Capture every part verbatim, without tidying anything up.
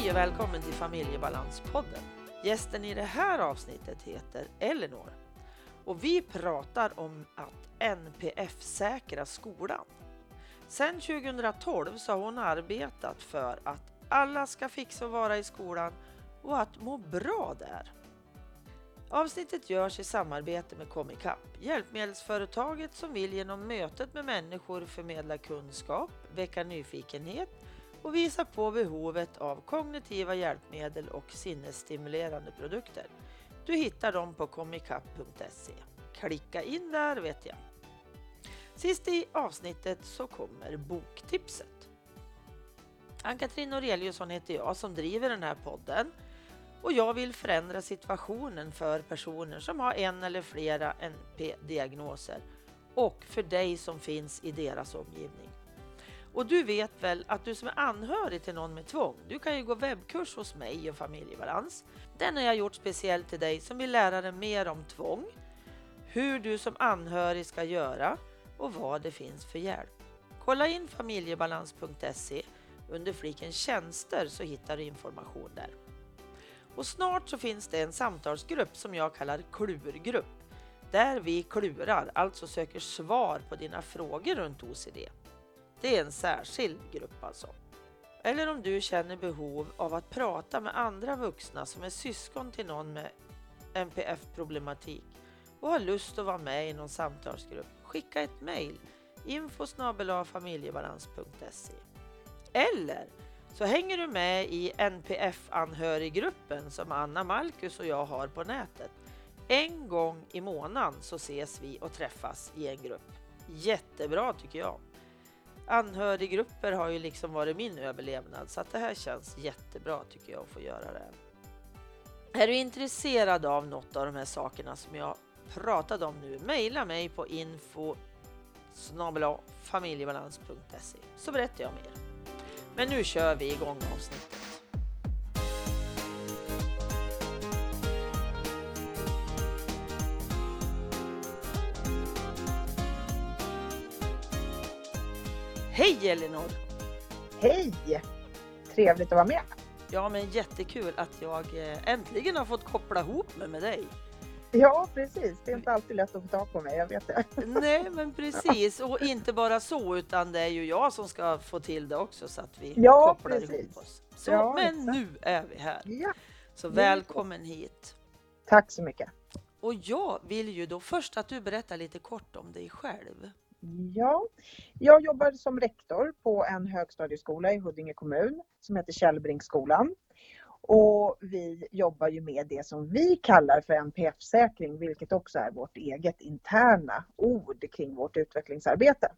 Hej och välkommen till Familjebalanspodden. Gästen i det här avsnittet heter Elinor. Och vi pratar om att N P F-säkra skolan. Sedan tjugohundratolv så har hon arbetat för att alla ska fixa och vara i skolan och att må bra där. Avsnittet görs i samarbete med Comikapp, hjälpmedelsföretaget som vill genom mötet med människor förmedla kunskap, väcka nyfikenhet och visa på behovet av kognitiva hjälpmedel och sinnesstimulerande produkter. Du hittar dem på comikapp punkt se. Klicka in där vet jag. Sist i avsnittet så kommer boktipset. Ann-Katrin Reljusson heter jag som driver den här podden. Och jag vill förändra situationen för personer som har en eller flera N P-diagnoser. Och för dig som finns i deras omgivning. Och du vet väl att du som är anhörig till någon med tvång, du kan ju gå webbkurs hos mig och Familjebalans. Den har jag gjort speciellt till dig som vill lära dig mer om tvång, hur du som anhörig ska göra och vad det finns för hjälp. Kolla in familjebalans punkt se under fliken tjänster så hittar du information där. Och snart så finns det en samtalsgrupp som jag kallar klurgrupp, där vi klurar, alltså söker svar på dina frågor runt O C D. Det är en särskild grupp alltså. Eller om du känner behov av att prata med andra vuxna som är syskon till någon med N P F-problematik och har lust att vara med i någon samtalsgrupp, skicka ett mejl info snabel-a familjebalans punkt se. Eller så hänger du med i N P F-anhöriggruppen som Anna Malkus och jag har på nätet. En gång i månaden så ses vi och träffas i en grupp. Jättebra tycker jag. Anhöriggrupper har ju liksom varit min överlevnad så att det här känns jättebra tycker jag att få göra det. Är du intresserad av något av de här sakerna som jag pratade om nu, mejla mig på info snabel-a familjebalans punkt se så berättar jag mer. Men nu kör vi igång avsnittet. Hej Elinor! Hej! Trevligt att vara med. Ja men jättekul att jag äntligen har fått koppla ihop mig med dig. Ja precis, det är inte alltid lätt att få tag på mig, jag vet det. Nej men precis, och inte bara så utan det är ju jag som ska få till det också så att vi ja, kopplar precis. ihop oss. Så, ja, men exakt. Nu är vi här. Ja. Så välkommen hit. Tack så mycket. Och jag vill ju då först att du berättar lite kort om dig själv. Ja, jag jobbar som rektor på en högstadieskola i Huddinge kommun som heter Källbrinksskolan. Och vi jobbar ju med det som vi kallar för N P F-säkring, vilket också är vårt eget interna ord kring vårt utvecklingsarbete.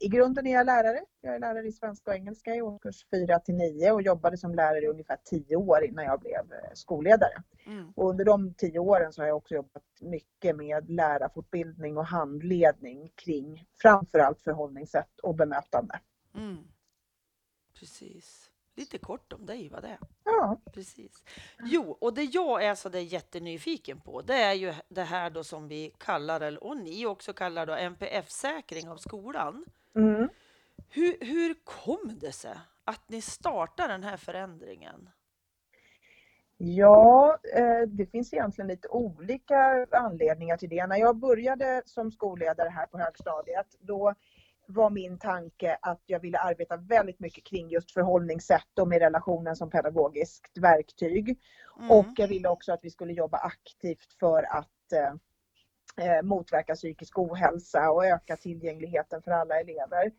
I grunden är jag lärare. Jag är lärare i svenska och engelska i årskurs fyra till nio och jobbade som lärare i ungefär tio år innan jag blev skolledare. Mm. Och under de tio åren så har jag också jobbat mycket med lärarfortbildning och handledning kring framförallt förhållningssätt och bemötande. Mm. Precis. Lite kort om dig vad det är. Ja. Precis. Jo, och det jag är så där jättenyfiken på, det är ju det här då som vi kallar, eller och ni också kallar då N P F-säkring av skolan. Mm. Hur, hur kom det sig att ni startar den här förändringen? Ja, det finns egentligen lite olika anledningar till det. När jag började som skolledare här på högstadiet, då var min tanke att jag ville arbeta väldigt mycket kring just förhållningssätt och med relationen som pedagogiskt verktyg. Mm. Och jag ville också att vi skulle jobba aktivt för att eh, motverka psykisk ohälsa och öka tillgängligheten för alla elever.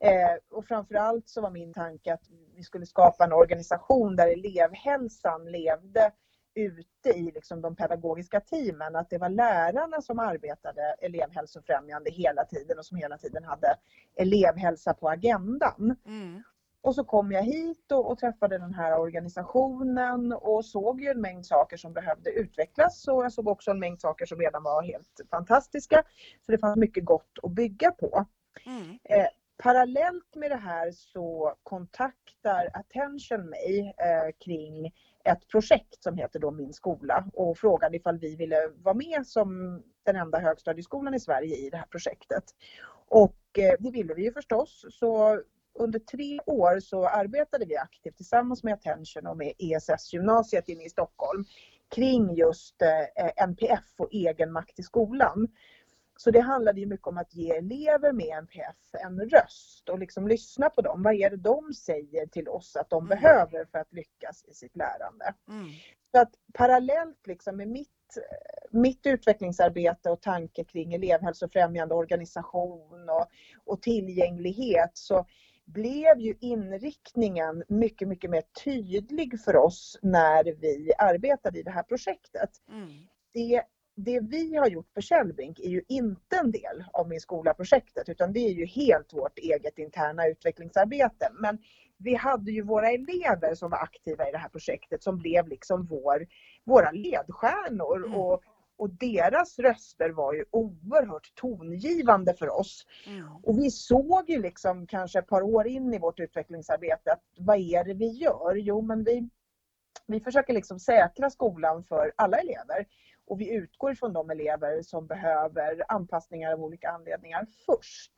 Eh, och framförallt så var min tanke att vi skulle skapa en organisation där elevhälsan levde ute i liksom de pedagogiska teamen, att det var lärarna som arbetade elevhälsofrämjande hela tiden och som hela tiden hade elevhälsa på agendan. Mm. Och så kom jag hit och, och träffade den här organisationen och såg ju en mängd saker som behövde utvecklas och jag såg också en mängd saker som redan var helt fantastiska. Så det fanns mycket gott att bygga på. Mm. Eh, parallellt med det här så kontaktar Attention mig eh, kring ett projekt som heter då Min skola och frågade ifall vi ville vara med som den enda högstadieskolan i Sverige i det här projektet. Och det ville vi ju förstås, så under tre år så arbetade vi aktivt tillsammans med Attention och med E S S-gymnasiet inne i Stockholm kring just N P F och egenmakt i skolan. Så det handlade ju mycket om att ge elever med N P F en röst och liksom lyssna på dem. Vad är det de säger till oss att de mm. behöver för att lyckas i sitt lärande? Mm. Så att parallellt liksom med mitt, mitt utvecklingsarbete och tanke kring elevhälsofrämjande organisation och, och tillgänglighet så blev ju inriktningen mycket, mycket mer tydlig för oss när vi arbetade i det här projektet. Mm. Det Det vi har gjort på Källbrink är ju inte en del av Min skola-projektet utan det är ju helt vårt eget interna utvecklingsarbete. Men vi hade ju våra elever som var aktiva i det här projektet som blev liksom vår, våra ledstjärnor. Mm. Och, och deras röster var ju oerhört tongivande för oss. Mm. Och vi såg ju liksom kanske ett par år in i vårt utvecklingsarbete att vad är det vi gör? Jo, men vi, vi försöker liksom säkra skolan för alla elever. Och vi utgår från de elever som behöver anpassningar av olika anledningar först.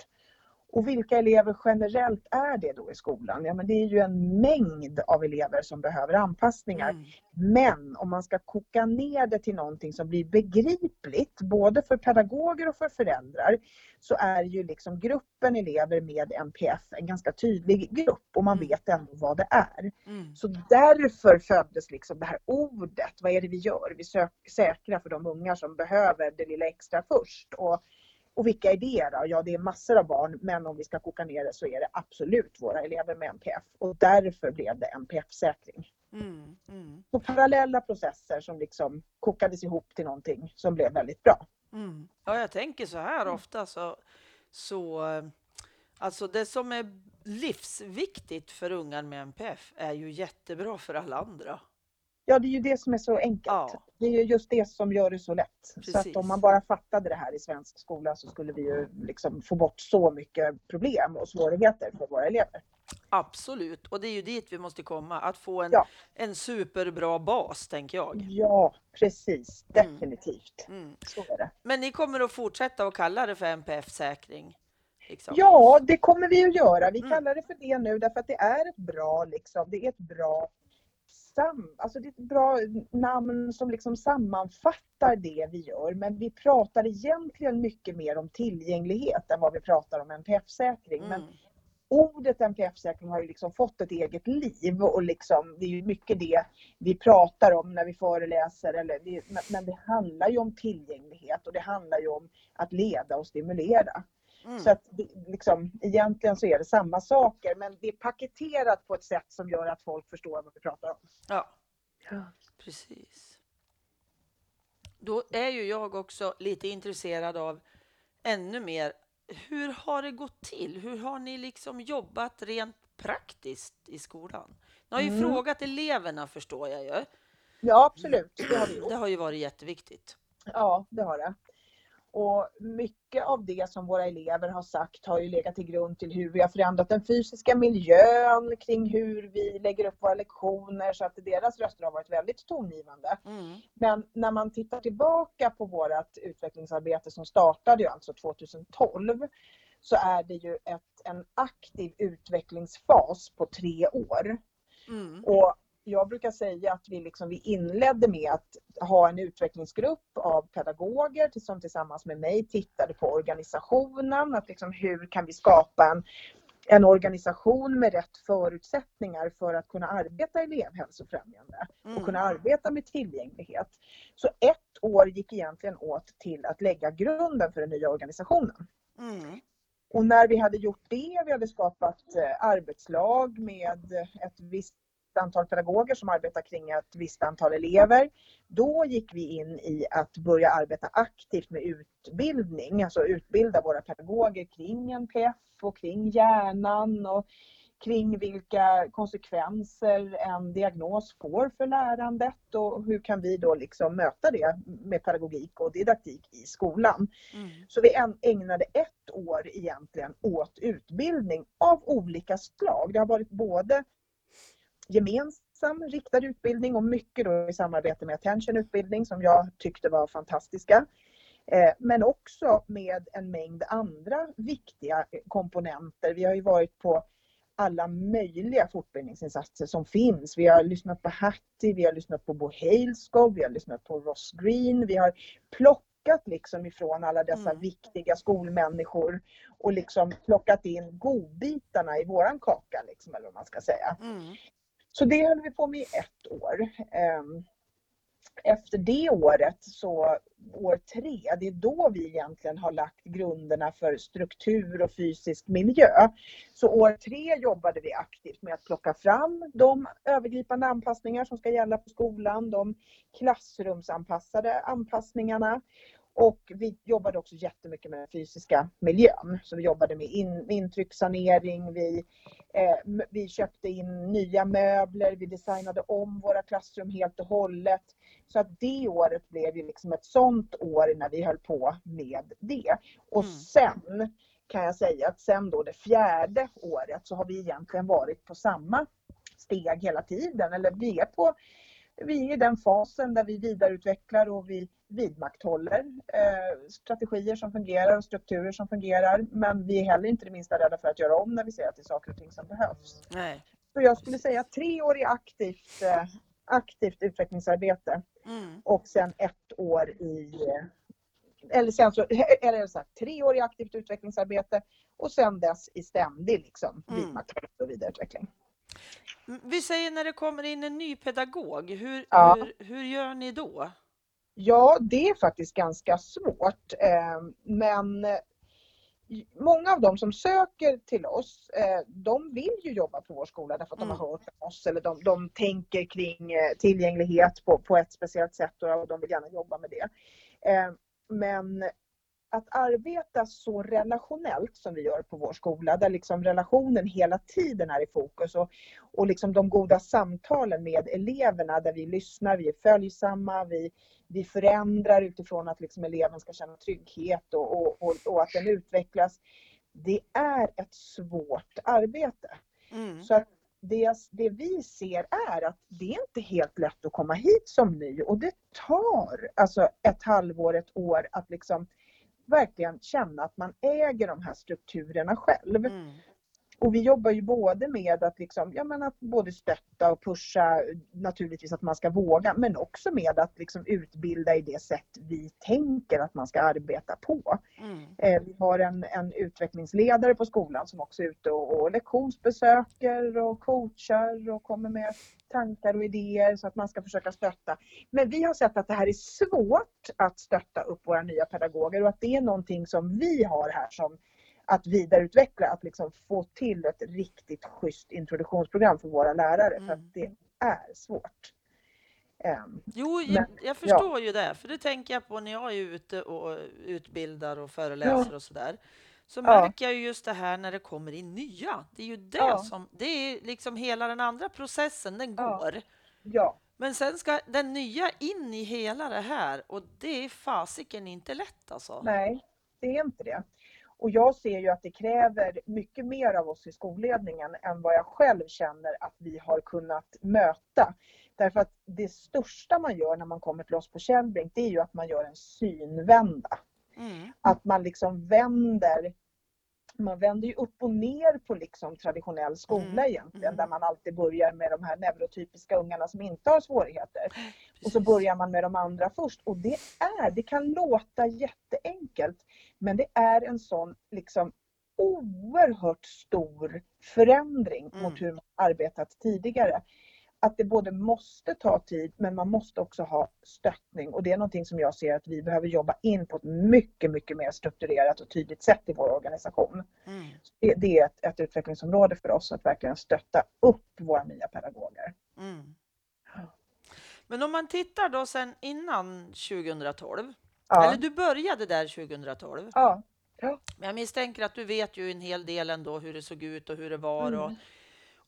Och vilka elever generellt är det då i skolan? Ja, men det är ju en mängd av elever som behöver anpassningar. Mm. Men om man ska koka ner det till någonting som blir begripligt både för pedagoger och för föräldrar så är ju liksom gruppen elever med N P F en ganska tydlig grupp och man mm. vet ändå vad det är. Mm. Så därför föddes liksom det här ordet. Vad är det vi gör? Vi sök- säkrar för de unga som behöver det lilla extra först och Och vilka är det då? Ja, det är massor av barn, men om vi ska koka ner det så är det absolut våra elever med N P F. Och därför blev det N P F-säkring. Mm, mm. Så parallella processer som liksom kokades ihop till någonting som blev väldigt bra. Mm. Ja, jag tänker så här ofta. Så, så, alltså det som är livsviktigt för ungar med N P F är ju jättebra för alla andra. Ja, det är ju det som är så enkelt. Ja. Det är ju just det som gör det så lätt. Precis. Så att om man bara fattade det här i svensk skola så skulle vi ju liksom få bort så mycket problem och svårigheter för våra elever. Absolut, och det är ju dit vi måste komma. Att få en, ja. en superbra bas, tänker jag. Ja, precis. Definitivt. Mm. Mm. Så är det. Men ni kommer att fortsätta att kalla det för N P F-säkring? Liksom. Ja, det kommer vi att göra. Vi mm. kallar det för det nu därför att det är ett bra, liksom, det är ett bra... Alltså det är ett bra namn som liksom sammanfattar det vi gör, men vi pratar egentligen mycket mer om tillgänglighet än vad vi pratar om N P F-säkring. Mm. Men ordet N P F-säkring har ju liksom fått ett eget liv och liksom, det är ju mycket det vi pratar om när vi föreläser. Eller det, men det handlar ju om tillgänglighet och det handlar ju om att leda och stimulera. Mm. Så att liksom, egentligen så är det samma saker, men det är paketerat på ett sätt som gör att folk förstår vad vi pratar om. Ja, ja. Precis. Då är ju jag också lite intresserad av ännu mer. Hur har det gått till? Hur har ni liksom jobbat rent praktiskt i skolan? Ni har ju mm. frågat eleverna, förstår jag ju. Ja, absolut. Det har vi gjort. Det har ju varit jätteviktigt. Ja, det har det. Och mycket av det som våra elever har sagt har ju legat till grund till hur vi har förändrat den fysiska miljön kring hur vi lägger upp våra lektioner så att deras röster har varit väldigt tongivande. Mm. Men när man tittar tillbaka på vårt utvecklingsarbete som startade ju alltså tjugohundratolv så är det ju ett, en aktiv utvecklingsfas på tre år. Mm. Och jag brukar säga att vi, liksom, vi inledde med att ha en utvecklingsgrupp av pedagoger som tillsammans med mig tittade på organisationen. Att liksom, hur kan vi skapa en, en organisation med rätt förutsättningar för att kunna arbeta elevhälsofrämjande och kunna arbeta med tillgänglighet. Så ett år gick egentligen åt till att lägga grunden för den nya organisationen. Mm. Och när vi hade gjort det, vi hade skapat arbetslag med ett visst antal pedagoger som arbetar kring ett visst antal elever. Då gick vi in i att börja arbeta aktivt med utbildning, alltså utbilda våra pedagoger kring N P F och kring hjärnan och kring vilka konsekvenser en diagnos får för lärandet och hur kan vi då liksom möta det med pedagogik och didaktik i skolan. Mm. Så vi ägnade ett år egentligen åt utbildning av olika slag. Det har varit både gemensam riktad utbildning och mycket då i samarbete med Attention utbildning som jag tyckte var fantastiska. Eh, men också med en mängd andra viktiga komponenter. Vi har ju varit på alla möjliga fortbildningsinsatser som finns. Vi har lyssnat på Hattie, vi har lyssnat på Bo Heilskov, vi har lyssnat på Ross Green. Vi har plockat liksom ifrån alla dessa mm. viktiga skolmänniskor och liksom plockat in godbitarna i våran kaka, liksom, eller vad man ska säga. Mm. Så det höll vi på med i ett år. Efter det året, så år tre, det är då vi egentligen har lagt grunderna för struktur och fysisk miljö. Så år tre jobbade vi aktivt med att plocka fram de övergripande anpassningar som ska gälla på skolan, de klassrumsanpassade anpassningarna. Och vi jobbade också jättemycket med den fysiska miljön. Så vi jobbade med in, intryckssanering, vi, eh, vi köpte in nya möbler, vi designade om våra klassrum helt och hållet. Så att det året blev ju liksom ett sånt år när vi höll på med det. Och mm. sen kan jag säga att sen då det fjärde året så har vi egentligen varit på samma steg hela tiden. Eller vi är på... Vi är i den fasen där vi vidareutvecklar och vi vidmakthåller eh, strategier som fungerar och strukturer som fungerar. Men vi är heller inte det minsta rädda för att göra om när vi ser att det är saker och ting som behövs. Nej. Så jag skulle säga tre år i aktivt, eh, aktivt utvecklingsarbete mm. och sen ett år i... Eller, sen så, eller så här, tre år i aktivt utvecklingsarbete och sen dess i ständig liksom, mm. vidmakthållning och vidareutveckling. Vi säger när det kommer in en ny pedagog, hur, ja. hur, hur gör ni då? Ja, det är faktiskt ganska svårt. Men många av dem som söker till oss, de vill ju jobba på vår skola därför att mm. de har hört om oss. Eller de, de tänker kring tillgänglighet på, på ett speciellt sätt och de vill gärna jobba med det. Men... Att arbeta så relationellt som vi gör på vår skola, där liksom relationen hela tiden är i fokus och, och liksom de goda samtalen med eleverna där vi lyssnar, vi är följsamma, vi, vi förändrar utifrån att liksom eleven ska känna trygghet och, och, och, och att den utvecklas. Det är ett svårt arbete. Mm. Så att det, det vi ser är att det är inte helt lätt att komma hit som ny och det tar alltså ett halvår, ett år att liksom verkligen känna att man äger de här strukturerna själv. Mm. Och vi jobbar ju både med att, liksom, jag menar, att både stötta och pusha, naturligtvis att man ska våga, men också med att liksom utbilda i det sätt vi tänker att man ska arbeta på. Mm. Eh, vi har en, en utvecklingsledare på skolan som också är ute och, och lektionsbesöker och coachar och kommer med tankar och idéer så att man ska försöka stötta. Men vi har sett att det här är svårt att stötta upp våra nya pedagoger och att det är någonting som vi har här som att vidareutveckla, att liksom få till ett riktigt schysst introduktionsprogram för våra lärare. Mm. För att det är svårt. Um, jo, men, jag, jag förstår ja. ju det. För det tänker jag på när jag är ute och utbildar och föreläser ja. och sådär. Så märker ja. jag just det här när det kommer in nya. Det är ju det ja. som, det är liksom hela den andra processen, den går. Ja. Ja. Men sen ska den nya in i hela det här. Och det är fasiken inte lätt alltså. Nej, det är inte det. Och jag ser ju att det kräver mycket mer av oss i skolledningen än vad jag själv känner att vi har kunnat möta. Därför att det största man gör när man kommer till oss på Källbrink, det är ju att man gör en synvända. Mm. Att man liksom vänder, man vänder ju upp och ner på liksom traditionell skola mm. egentligen. Mm. Där man alltid börjar med de här neurotypiska ungarna som inte har svårigheter. Precis. Och så börjar man med de andra först. Och det är, det kan låta jätteenkelt. Men det är en sån liksom oerhört stor förändring mm. mot hur man arbetat tidigare. Att det både måste ta tid men man måste också ha stöttning. Och det är någonting som jag ser att vi behöver jobba in på ett mycket, mycket mer strukturerat och tydligt sätt i vår organisation. Mm. Det, det är ett, ett utvecklingsområde för oss att verkligen stötta upp våra nya pedagoger. Mm. Men om man tittar då sen innan tjugohundratolv. Ja. Eller du började där tjugohundratolv. Ja. Ja. Men jag misstänker att du vet ju en hel del ändå hur det såg ut och hur det var. Mm. Och,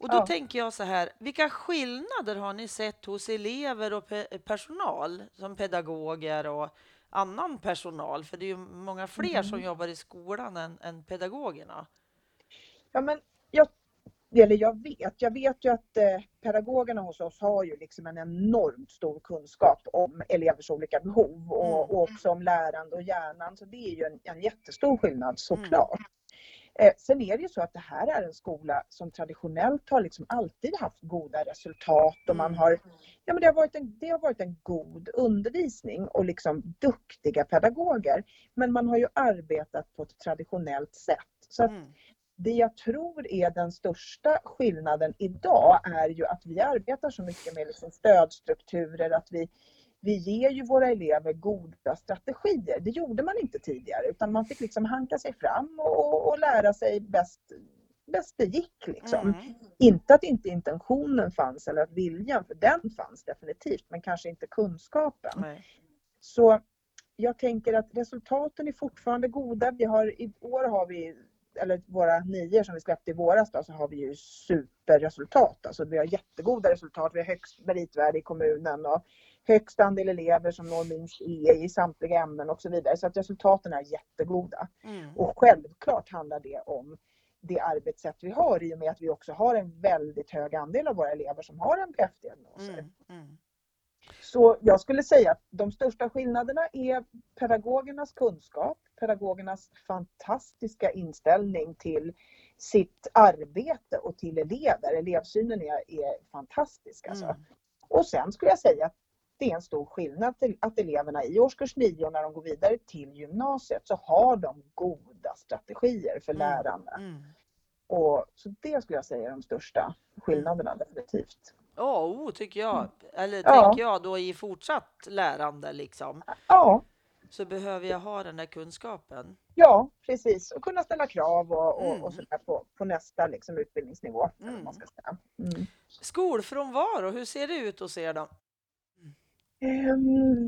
och då ja. tänker jag så här, vilka skillnader har ni sett hos elever och pe- personal som pedagoger och annan personal? För det är ju många fler mm. som jobbar i skolan än, än pedagogerna. Ja, men jag Eller jag vet, jag vet ju att eh, pedagogerna hos oss har ju liksom en enormt stor kunskap om elevers olika behov och, mm. och också om lärande och hjärnan. Så det är ju en, en jättestor skillnad såklart. Eh, sen är det ju så att det här är en skola som traditionellt har liksom alltid haft goda resultat och man har, ja men det har varit en, det har varit en god undervisning och liksom duktiga pedagoger. Men man har ju arbetat på ett traditionellt sätt. Så att det jag tror är den största skillnaden idag är ju att vi arbetar så mycket med liksom stödstrukturer, att vi Vi ger ju våra elever goda strategier. Det gjorde man inte tidigare, utan man fick liksom hanka sig fram och, och lära sig bäst, bäst det gick. Liksom. Mm. Inte att inte intentionen fanns eller att viljan, för den fanns definitivt, men kanske inte kunskapen. Nej. Så jag tänker att resultaten är fortfarande goda. Vi har, i år har vi, eller våra nior som vi släppte i våras då, så har vi ju superresultat. Alltså vi har jättegoda resultat, vi har högst meritvärde i kommunen och högst andel elever som når minst E i samtliga ämnen och så vidare. Så att resultaten är jättegoda. Mm. Och självklart handlar det om det arbetssätt vi har, i och med att vi också har en väldigt hög andel av våra elever som har en P F-diagnos. Mm. Mm. Så jag skulle säga att de största skillnaderna är pedagogernas kunskap, pedagogernas fantastiska inställning till sitt arbete och till elever. Elevsynen är, är fantastisk alltså. Mm. Och sen skulle jag säga att det är en stor skillnad till att eleverna i årskurs nio, när de går vidare till gymnasiet, så har de goda strategier för lärande. Mm. Mm. Och så det skulle jag säga är de största skillnaderna definitivt. Ja, oh, oh, tycker jag. Eller ja. Tänker jag då i fortsatt lärande liksom. Ja. Så behöver jag ha den där kunskapen. Ja, precis. Och kunna ställa krav och, och, mm. och sådär på, på nästa liksom, utbildningsnivå. Mm. Man ska säga. Mm. Skolfrånvaro, hur ser det ut hos er då?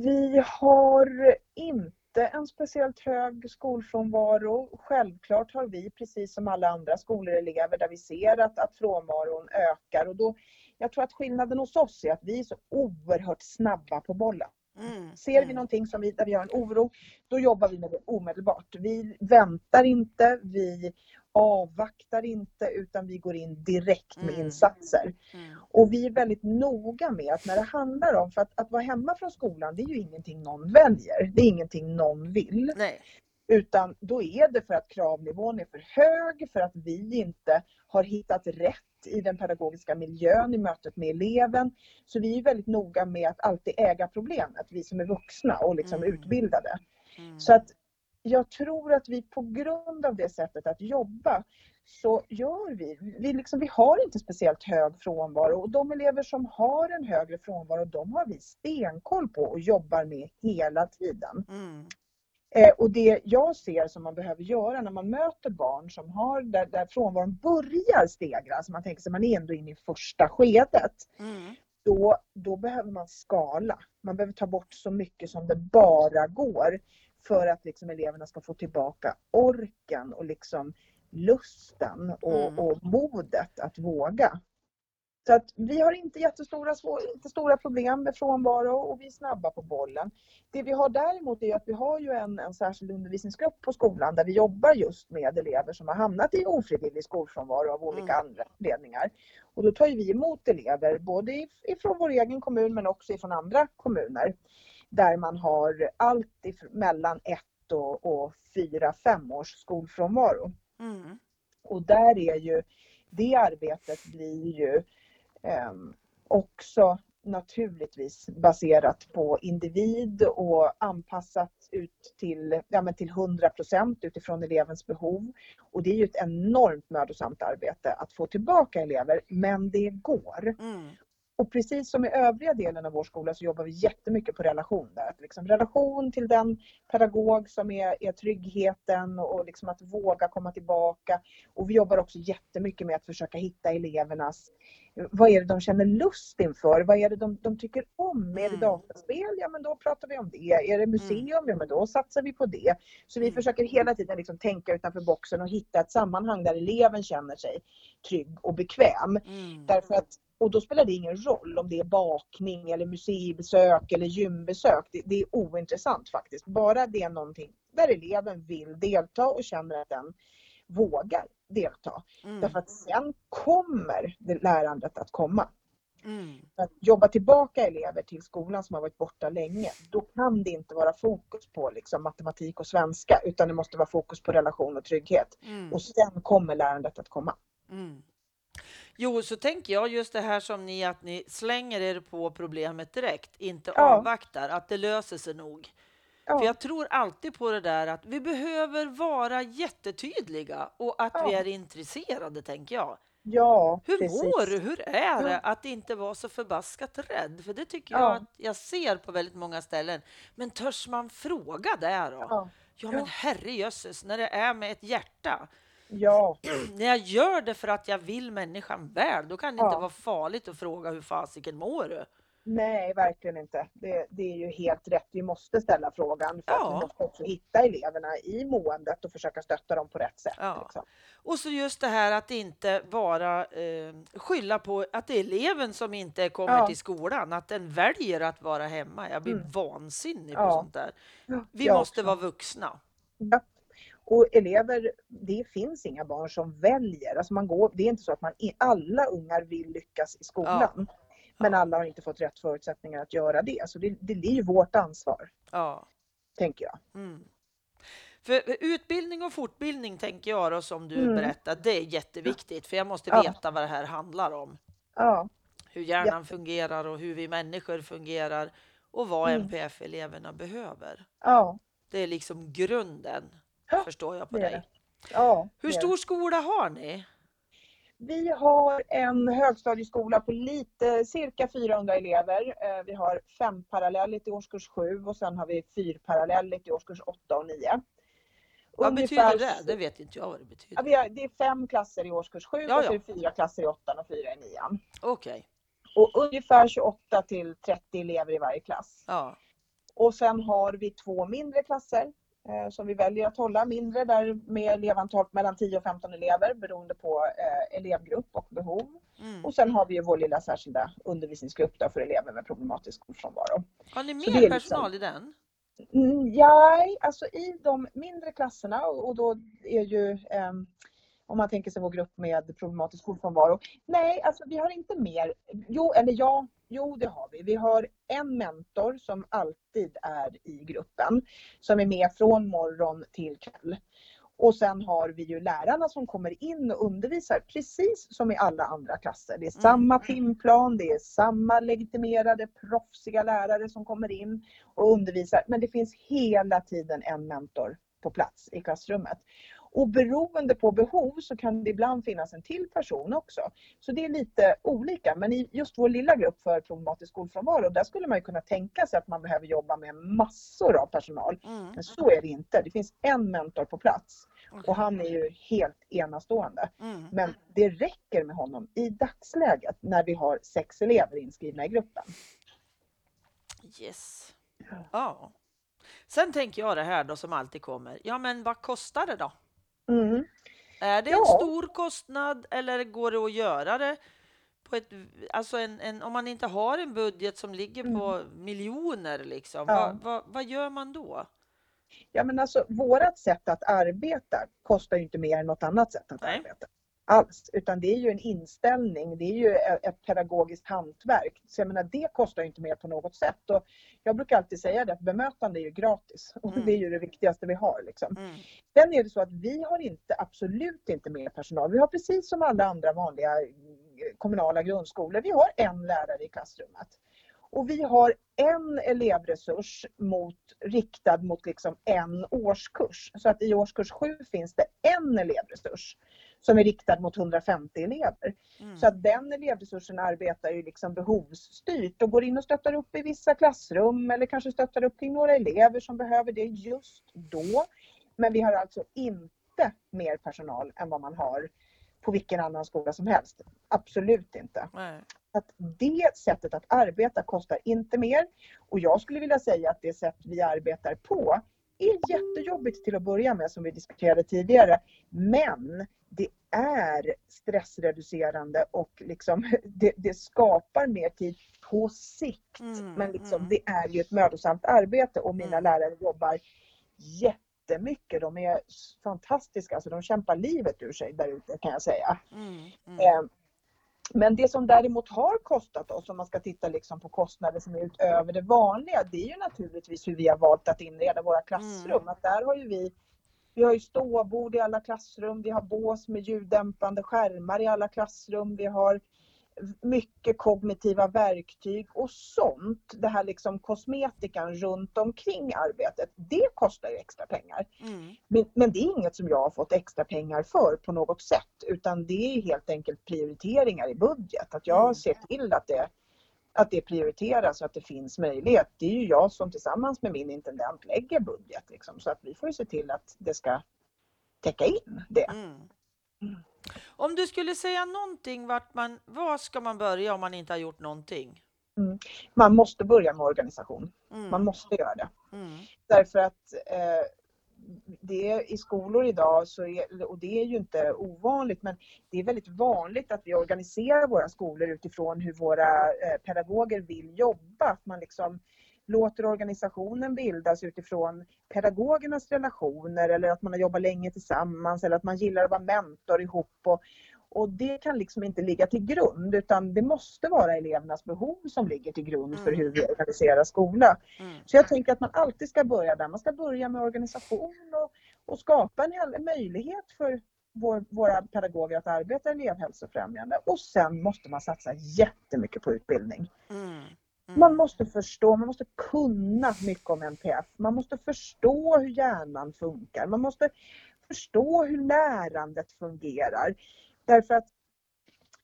Vi har inte en speciellt hög skolfrånvaro. Självklart har vi, precis som alla andra skolelever, där vi ser att, att frånvaron ökar. Och då, jag tror att skillnaden hos oss är att vi är så oerhört snabba på bollen. Mm. Ser vi någonting som vi, där vi har en oro, då jobbar vi med det omedelbart. Vi väntar inte, vi avvaktar inte, utan vi går in direkt med mm. insatser. Mm. Och vi är väldigt noga med att när det handlar om, för att, att vara hemma från skolan, det är ju ingenting någon väljer, det är ingenting någon vill. Nej. Utan då är det för att kravnivån är för hög, för att vi inte har hittat rätt i den pedagogiska miljön i mötet med eleven. Så vi är väldigt noga med att alltid äga problemet, vi som är vuxna och liksom mm. utbildade. Mm. Så att jag tror att vi på grund av det sättet att jobba, så gör vi, vi, liksom, vi har inte speciellt hög frånvaro, och de elever som har en högre frånvaro, de har vi stenkoll på och jobbar med hela tiden. Mm. Eh, och det jag ser som man behöver göra när man möter barn som har, där, där frånvaron börjar stegra, alltså man tänker sig man är ändå inne i första skedet. Mm. Då, då behöver man skala, man behöver ta bort så mycket som det bara går, för att liksom eleverna ska få tillbaka orken och liksom lusten och, mm. och modet att våga. Så att vi har inte jättestora svår, inte stora problem med frånvaro, och vi är snabba på bollen. Det vi har däremot är att vi har ju en, en särskild undervisningsgrupp på skolan, där vi jobbar just med elever som har hamnat i ofrivillig skolfrånvaro av olika mm. andra anledningar. Och då tar ju vi emot elever både ifrån vår egen kommun, men också ifrån andra kommuner, där man har allt ifrån, mellan ett och, och fyra, fem års skolfrånvaro. Mm. Och där är ju, det arbetet blir ju eh, också naturligtvis baserat på individ och anpassat ut till, ja, men till hundra procent utifrån elevens behov. Och det är ju ett enormt mödosamt arbete att få tillbaka elever, men det går. Mm. Och precis som i övriga delen av vår skola så jobbar vi jättemycket på relation där. Att liksom relation till den pedagog som är, är tryggheten, och, och liksom att våga komma tillbaka. Och vi jobbar också jättemycket med att försöka hitta elevernas, vad är det de känner lust inför? Vad är det de, de tycker om? Är det dataspel? Ja, men då pratar vi om det. Är det museum? Ja, men då satsar vi på det. Så vi försöker hela tiden liksom tänka utanför boxen och hitta ett sammanhang där eleven känner sig trygg och bekväm. Mm. Därför att, och då spelar det ingen roll om det är bakning eller museibesök eller gymbesök. Det, det är ointressant faktiskt. Bara det är någonting där eleven vill delta och känner att den vågar delta. Mm. Därför att sen kommer det lärandet att komma. Mm. Att jobba tillbaka elever till skolan som har varit borta länge, då kan det inte vara fokus på liksom matematik och svenska, utan det måste vara fokus på relation och trygghet. Mm. Och sen kommer lärandet att komma. Mm. Jo, så tänker jag just det här som ni, att ni slänger er på problemet direkt, inte ja. avvaktar, att det löser sig nog. Ja. För jag tror alltid på det där att vi behöver vara jättetydliga och att ja. vi är intresserade, tänker jag. Ja, hur precis. mår du? Hur är det att inte vara så förbaskat rädd? För det tycker ja. jag att jag ser på väldigt många ställen. Men törs man fråga där då? Ja, ja men herrejösses, när det är med ett hjärta. Ja. När jag gör det för att jag vill människan väl, då kan det ja. inte vara farligt att fråga hur fasiken mår du? Nej, verkligen inte. Det, det är ju helt rätt. Vi måste ställa frågan för ja. att vi måste också hitta eleverna i måendet och försöka stötta dem på rätt sätt. Ja. Liksom. Och så just det här att inte bara eh, skylla på att det är eleven som inte kommer ja. till skolan, att den väljer att vara hemma. Jag blir mm. vansinnig på ja. sånt där. Vi jag måste också. vara vuxna. Ja. Och elever, det finns inga barn som väljer. Alltså man går, det är inte så att man, alla ungar vill lyckas i skolan. Ja. Men alla har inte fått rätt förutsättningar att göra det. Så det, det är ju vårt ansvar, ja. tänker jag. Mm. För utbildning och fortbildning, tänker jag då, som du mm. berättade, det är jätteviktigt. För jag måste veta ja. vad det här handlar om. Ja. Hur hjärnan ja. fungerar och hur vi människor fungerar. Och vad mm. N P F-eleverna behöver. Ja. Det är liksom grunden, ja. förstår jag på det dig. Ja, hur stor skola har ni? Vi har en högstadieskola på lite, cirka fyrahundra elever. Vi har fem parallelligt i årskurs sju och sen har vi fyra parallelligt i årskurs åtta och nio. Vad Ungefär... betyder det? Det vet inte jag vad det betyder. Ja, vi har, det är fem klasser i årskurs sju ja, och så är det fyra klasser i åttan och fyra i nian. Okej. Okay. Och ungefär tjugoåtta till trettio elever i varje klass. Ja. Och sen har vi två mindre klasser som vi väljer att hålla mindre, där med elevantal mellan tio och femton elever beroende på eh, elevgrupp och behov. Mm. Och sen har vi ju vår lilla särskilda undervisningsgrupp där för elever med problematisk skolfrånvaro. Har ni mer personal liksom, i den? Ja, alltså i de mindre klasserna, och då är ju eh, om man tänker sig vår grupp med problematisk skolfrånvaro. Nej, alltså vi har inte mer. Jo, eller ja, jo det har vi. Vi har en mentor som alltid är i gruppen. Som är med från morgon till kväll. Och sen har vi ju lärarna som kommer in och undervisar precis som i alla andra klasser. Det är samma timplan, det är samma legitimerade, proffsiga lärare som kommer in och undervisar. Men det finns hela tiden en mentor på plats i klassrummet. Och beroende på behov så kan det ibland finnas en till person också. Så det är lite olika. Men i just vår lilla grupp för problematisk skolfrånvaro, där skulle man ju kunna tänka sig att man behöver jobba med massor av personal. Mm. Men så är det inte. Det finns en mentor på plats. Okay. Och han är ju helt enastående. Mm. Men det räcker med honom i dagsläget när vi har sex elever inskrivna i gruppen. Yes. Ja. Oh. Sen tänker jag det här då som alltid kommer. Ja, men vad kostar det då? Mm. Är det ja. en stor kostnad eller går det att göra det på ett, alltså en, en, om man inte har en budget som ligger mm. på miljoner liksom, ja. vad, vad, vad gör man då? Ja, men alltså vårat sätt att arbeta kostar ju inte mer än något annat sätt att Nej. arbeta alls, utan det är ju en inställning, det är ju ett pedagogiskt hantverk, så jag menar det kostar ju inte mer på något sätt. Och jag brukar alltid säga det, att bemötande är ju gratis och mm. det är ju det viktigaste vi har liksom. Mm. Sen är det så att vi har inte, absolut inte mer personal, vi har precis som alla andra vanliga kommunala grundskolor, vi har en lärare i klassrummet. Och vi har en elevresurs mot, riktad mot liksom en årskurs. Så att i årskurs sju finns det en elevresurs som är riktad mot hundrafemtio elever. Mm. Så att den elevresursen arbetar ju liksom behovsstyrt och går in och stöttar upp i vissa klassrum eller kanske stöttar upp kring några elever som behöver det just då. Men vi har alltså inte mer personal än vad man har på vilken annan skola som helst. Absolut inte. Nej. Att det sättet att arbeta kostar inte mer, och jag skulle vilja säga att det sätt vi arbetar på är jättejobbigt till att börja med, som vi diskuterade tidigare, men det är stressreducerande och liksom, det, det skapar mer tid på sikt, mm, men liksom, mm. det är ju ett mödosamt arbete och mina mm. lärare jobbar jättemycket. Mycket. De är fantastiska, alltså de kämpar livet ur sig där ute, kan jag säga. Mm, mm. Eh, Men det som däremot har kostat oss, om man ska titta liksom på kostnader som är utöver det vanliga, det är ju naturligtvis hur vi har valt att inreda våra klassrum. Mm. Att där har ju vi, vi har ju ståbord i alla klassrum, vi har bås med ljuddämpande skärmar i alla klassrum, vi har mycket kognitiva verktyg och sånt. Det här liksom kosmetikan runt omkring arbetet, det kostar ju extra pengar. Mm. Men, men det är inget som jag har fått extra pengar för på något sätt, utan det är helt enkelt prioriteringar i budget. Att jag ser till att det, att det prioriteras så att det finns möjlighet. Det är ju jag som tillsammans med min intendent lägger budget. Liksom, så att vi får ju se till att det ska täcka in det. Mm. Mm. Om du skulle säga någonting, vart man, var ska man börja om man inte har gjort någonting? Mm. Man måste börja med organisation. Mm. Man måste göra det. Mm. Därför att eh, det är, i skolor idag, så är, och det är ju inte ovanligt, men det är väldigt vanligt att vi organiserar våra skolor utifrån hur våra eh, pedagoger vill jobba. Att man liksom låter organisationen bildas utifrån pedagogernas relationer, eller att man har jobbat länge tillsammans, eller att man gillar att vara mentor ihop. Och, och det kan liksom inte ligga till grund, utan det måste vara elevernas behov som ligger till grund för hur vi organiserar skola. Mm. Så jag tänker att man alltid ska börja där. Man ska börja med organisation och, och skapa en möjlighet för vår, våra pedagoger att arbeta elevhälsofrämjande. Och sen måste man satsa jättemycket på utbildning. Mm. Man måste förstå, man måste kunna mycket om N P F. Man måste förstå hur hjärnan funkar. Man måste förstå hur lärandet fungerar. Därför att,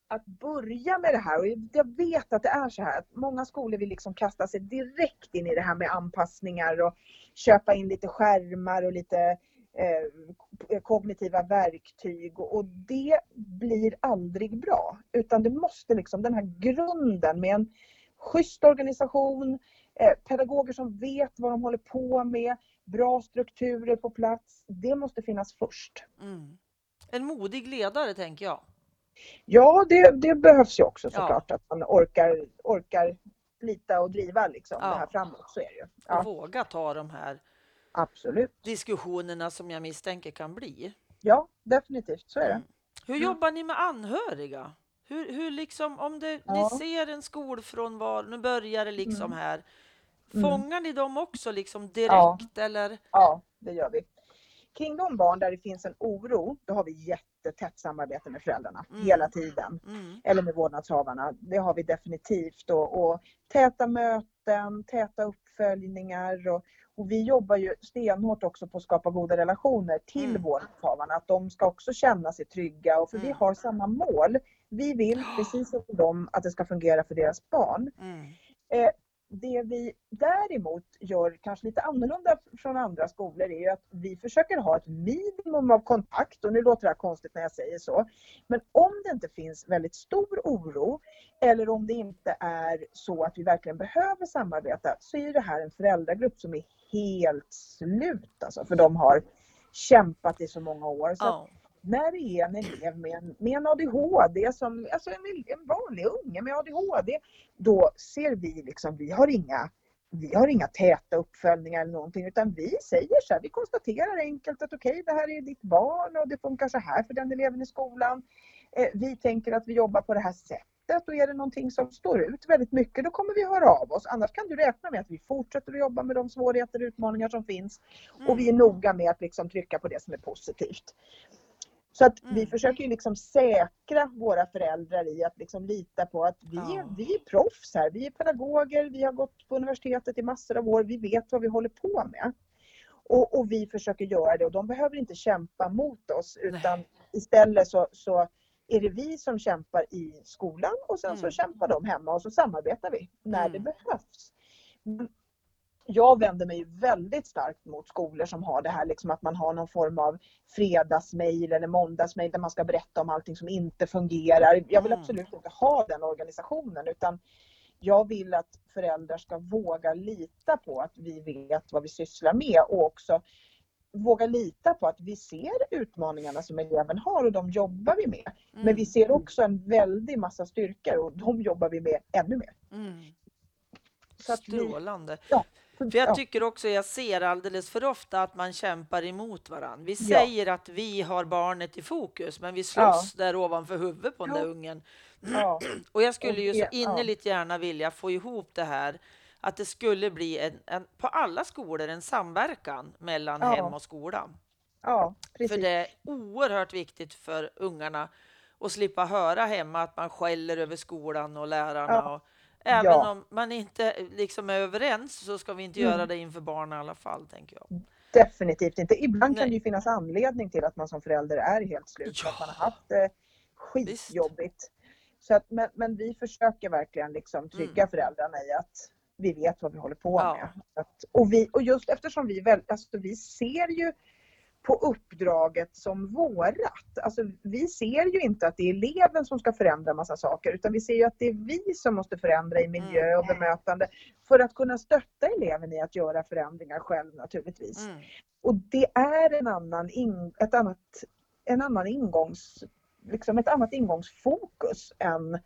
att börja med det här, och jag vet att det är så här, att många skolor vill liksom kasta sig direkt in i det här med anpassningar och köpa in lite skärmar och lite eh, kognitiva verktyg. Och det blir aldrig bra. Utan det måste liksom, den här grunden med en schysst organisation, eh, pedagoger som vet vad de håller på med, bra strukturer på plats. Det måste finnas först. Mm. En modig ledare, tänker jag. Ja, det, det behövs ju också såklart. Ja. Att man orkar, orkar lita och driva liksom, ja, det här framåt. Så är det ju. Ja. Och våga ta de här Absolut. diskussionerna som jag misstänker kan bli. Ja, definitivt. Så är det. Mm. Hur jobbar ni med anhöriga? Hur, hur liksom, om det, ja. ni ser en skolfrånvaro, nu börjar det liksom mm. här. Fångar mm. ni dem också liksom direkt? Ja. Eller? Ja, det gör vi. Kring de barn där det finns en oro, då har vi jättetätt samarbete med föräldrarna mm. hela tiden. Mm. Eller med vårdnadshavarna, det har vi definitivt. Och, och täta möten, täta uppföljningar. Och, och vi jobbar ju stenhårt också på att skapa goda relationer till mm. vårdnadshavarna. Att de ska också känna sig trygga, och för mm. vi har samma mål. Vi vill, precis som de, att det ska fungera för deras barn. Mm. Eh, det vi däremot gör kanske lite annorlunda från andra skolor är ju att vi försöker ha ett minimum av kontakt. Och nu låter det här konstigt när jag säger så. Men om det inte finns väldigt stor oro, eller om det inte är så att vi verkligen behöver samarbeta, så är det här en föräldragrupp som är helt slut. Alltså, för de har kämpat i så många år. Så oh. När det är en elev med en, med en A D H D, som, alltså en, en vanlig unge med A D H D, då ser vi liksom, vi har inga, vi har inga täta uppföljningar eller någonting, utan vi säger så här, vi konstaterar enkelt att okej, okay, det här är ditt barn och det funkar så här för den eleven i skolan. Eh, vi tänker att vi jobbar på det här sättet, och är det någonting som står ut väldigt mycket, då kommer vi höra av oss. Annars kan du räkna med att vi fortsätter att jobba med de svårigheter och utmaningar som finns, mm. och vi är noga med att liksom trycka på det som är positivt. Så att mm. vi försöker ju liksom säkra våra föräldrar i att liksom lita på att vi, ja. vi är proffs här. Vi är pedagoger, vi har gått på universitetet i massor av år. Vi vet vad vi håller på med. Och, och vi försöker göra det, och de behöver inte kämpa mot oss. Utan Nej. istället så, så är det vi som kämpar i skolan, och sen mm. så kämpar de hemma, och så samarbetar vi när mm. det behövs. Jag vänder mig väldigt starkt mot skolor som har det här liksom, att man har någon form av fredagsmejl eller måndagsmejl där man ska berätta om allting som inte fungerar. Jag vill absolut inte ha den organisationen, utan jag vill att föräldrar ska våga lita på att vi vet vad vi sysslar med, och också våga lita på att vi ser utmaningarna som eleven har, och de jobbar vi med. Mm. Men vi ser också en väldig massa styrkor, och de jobbar vi med ännu mer. Mm. Strålande. Ja. För jag tycker också, jag ser alldeles för ofta att man kämpar emot varandra. Vi säger ja. att vi har barnet i fokus, men vi slåss ja. där ovanför huvudet på den ja. där ungen. Ja. Och jag skulle ju så innerligt gärna vilja få ihop det här. Att det skulle bli en, en, på alla skolor en samverkan mellan ja. hem och skola. Ja, precis. För det är oerhört viktigt för ungarna att slippa höra hemma att man skäller över skolan och lärarna. Ja. Och, även ja. om man inte liksom är överens, så ska vi inte mm. göra det inför barn i alla fall, tänker jag. Definitivt inte. Ibland Nej. kan det ju finnas anledning till att man som förälder är helt slut. Ja. Att man har haft eh, skitjobbigt. Visst. Så att, men, men vi försöker verkligen liksom trygga mm. föräldrarna i att vi vet vad vi håller på ja. med. Att, och, vi, och just eftersom vi, väl, alltså, vi ser ju på uppdraget som vårat. Alltså, vi ser ju inte att det är eleven som ska förändra massa saker, utan vi ser ju att det är vi som måste förändra i miljö och bemötande för att kunna stötta eleven i att göra förändringar själv, naturligtvis. Mm. Och det är en annan, in, ett annat, en annan ingångs, liksom ett annat ingångsfokus än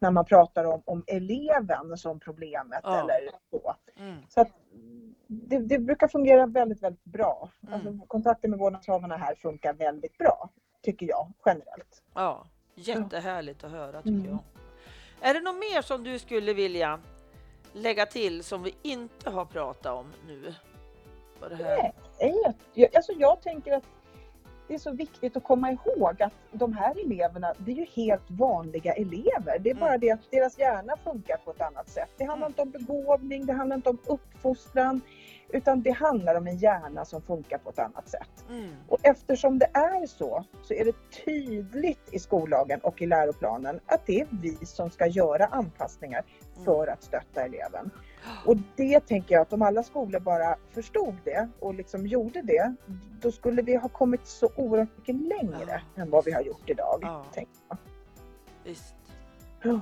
när man pratar om, om eleven som problemet oh. eller så. Mm. Så att det, det brukar fungera väldigt, väldigt bra. Mm. Alltså, kontakten med vårdnadshavarna här funkar väldigt bra, tycker jag, generellt. Ja, jättehärligt att höra, tycker mm. jag. Är det något mer som du skulle vilja lägga till som vi inte har pratat om nu? På det här? Nej, jag, alltså jag tänker att det är så viktigt att komma ihåg att de här eleverna, det är ju helt vanliga elever. Det är bara det att deras hjärna funkar på ett annat sätt. Det handlar inte om begåvning, det handlar inte om uppfostran, utan det handlar om en hjärna som funkar på ett annat sätt. Mm. Och eftersom det är så, så är det tydligt i skollagen och i läroplanen att det är vi som ska göra anpassningar för att stötta eleven. Och det tänker jag att om alla skolor bara förstod det och liksom gjorde det, då skulle vi ha kommit så oerhört mycket längre ja. än vad vi har gjort idag. Ja. Tänker jag. Visst. Ja.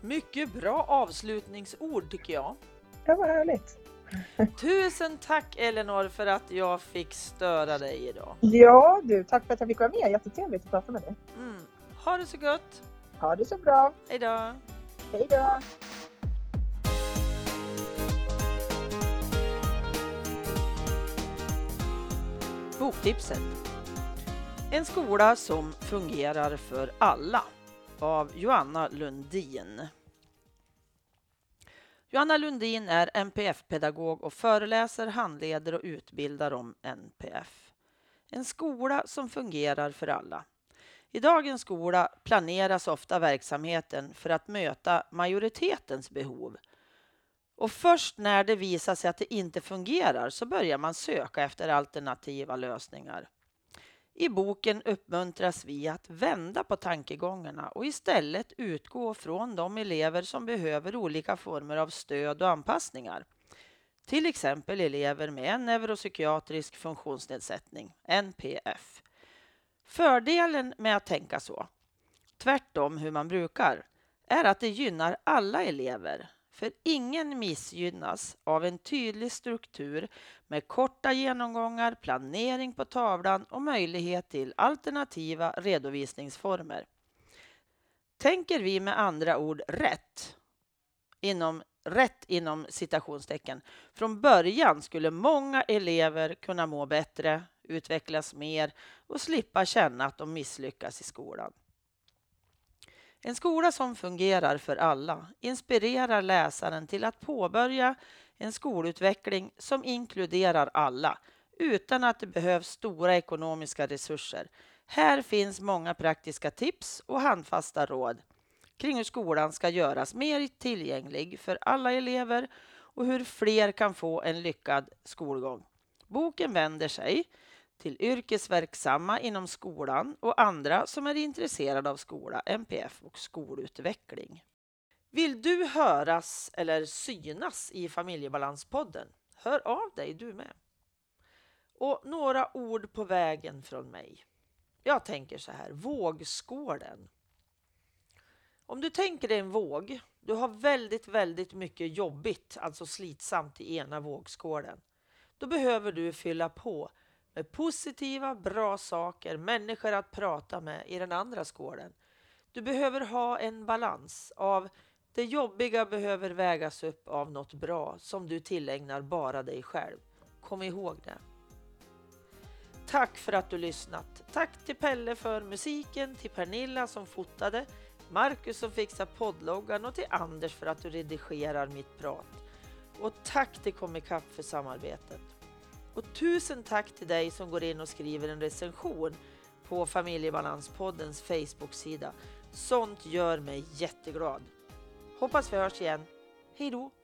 Mycket bra avslutningsord, tycker jag. Det var härligt. Tusen tack, Elinor, för att jag fick störa dig idag. Ja, du, tack för att jag fick vara med. Jättetrevligt att prata med dig. Mm. Ha det så gott. Ha det så bra. Hej då. Hej då. Boktipset. En skola som fungerar för alla av Johanna Lundin. Johanna Lundin är N P F-pedagog och föreläser, handleder och utbildar om N P F. En skola som fungerar för alla. I dagens skola planeras ofta verksamheten för att möta majoritetens behov. Och först när det visar sig att det inte fungerar så börjar man söka efter alternativa lösningar. I boken uppmuntras vi att vända på tankegångarna och istället utgå från de elever som behöver olika former av stöd och anpassningar. Till exempel elever med en neuropsykiatrisk funktionsnedsättning, N P F. Fördelen med att tänka så, tvärtom hur man brukar, är att det gynnar alla elever. För ingen missgynnas av en tydlig struktur med korta genomgångar, planering på tavlan och möjlighet till alternativa redovisningsformer. Tänker vi med andra ord rätt, inom, rätt inom citationstecken, från början skulle många elever kunna må bättre, utvecklas mer och slippa känna att de misslyckas i skolan. En skola som fungerar för alla inspirerar läsaren till att påbörja en skolutveckling som inkluderar alla utan att det behövs stora ekonomiska resurser. Här finns många praktiska tips och handfasta råd kring hur skolan ska göras mer tillgänglig för alla elever och hur fler kan få en lyckad skolgång. Boken vänder sig till yrkesverksamma inom skolan och andra som är intresserade av skola, N P F och skolutveckling. Vill du höras eller synas i Familjebalanspodden? Hör av dig du med. Och några ord på vägen från mig. Jag tänker så här, vågskålen. Om du tänker dig en våg, du har väldigt, väldigt mycket jobbigt, alltså slitsamt i ena vågskålen. Då behöver du fylla på med positiva, bra saker, människor att prata med i den andra skålen. Du behöver ha en balans av Det jobbiga behöver vägas upp av något bra som du tillägnar bara dig själv. Kom ihåg det. Tack för att du lyssnat. Tack till Pelle för musiken, till Pernilla som fotade, Marcus som fixar poddloggan och till Anders för att du redigerar mitt prat. Och tack till Comikapp för samarbetet. Och tusen tack till dig som går in och skriver en recension på Familjebalanspoddens Facebook-sida. Sånt gör mig jätteglad. Hoppas vi hörs igen. Hej då!